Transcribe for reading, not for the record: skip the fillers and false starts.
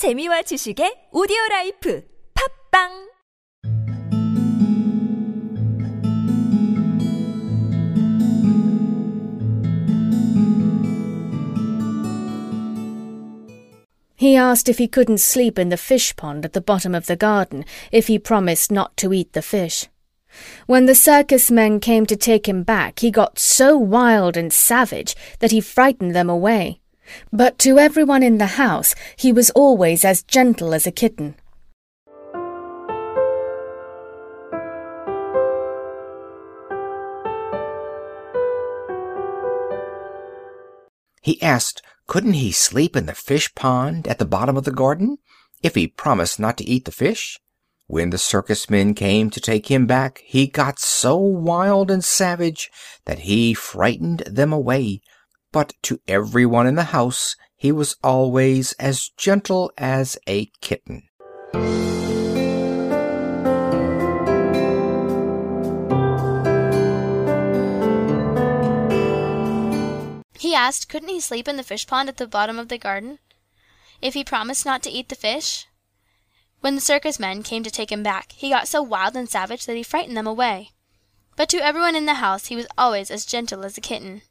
재미와 지식의 오디오라이프 팝빵 He asked if he couldn't sleep in the fish pond at the bottom of the garden, if he promised not to eat the fish. When the circus men came to take him back, he got so wild and savage that he frightened them away. But to everyone in the house, he was always as gentle as a kitten. He asked, couldn't he sleep in the fish pond at the bottom of the garden, if he promised not to eat the fish? When the circus men came to take him back, he got so wild and savage that he frightened them away. But to everyone in the house, he was always as gentle as a kitten. He asked, couldn't he sleep in the fish pond at the bottom of the garden, if he promised not to eat the fish? When the circus men came to take him back, he got so wild and savage that he frightened them away. But to everyone in the house, he was always as gentle as a kitten.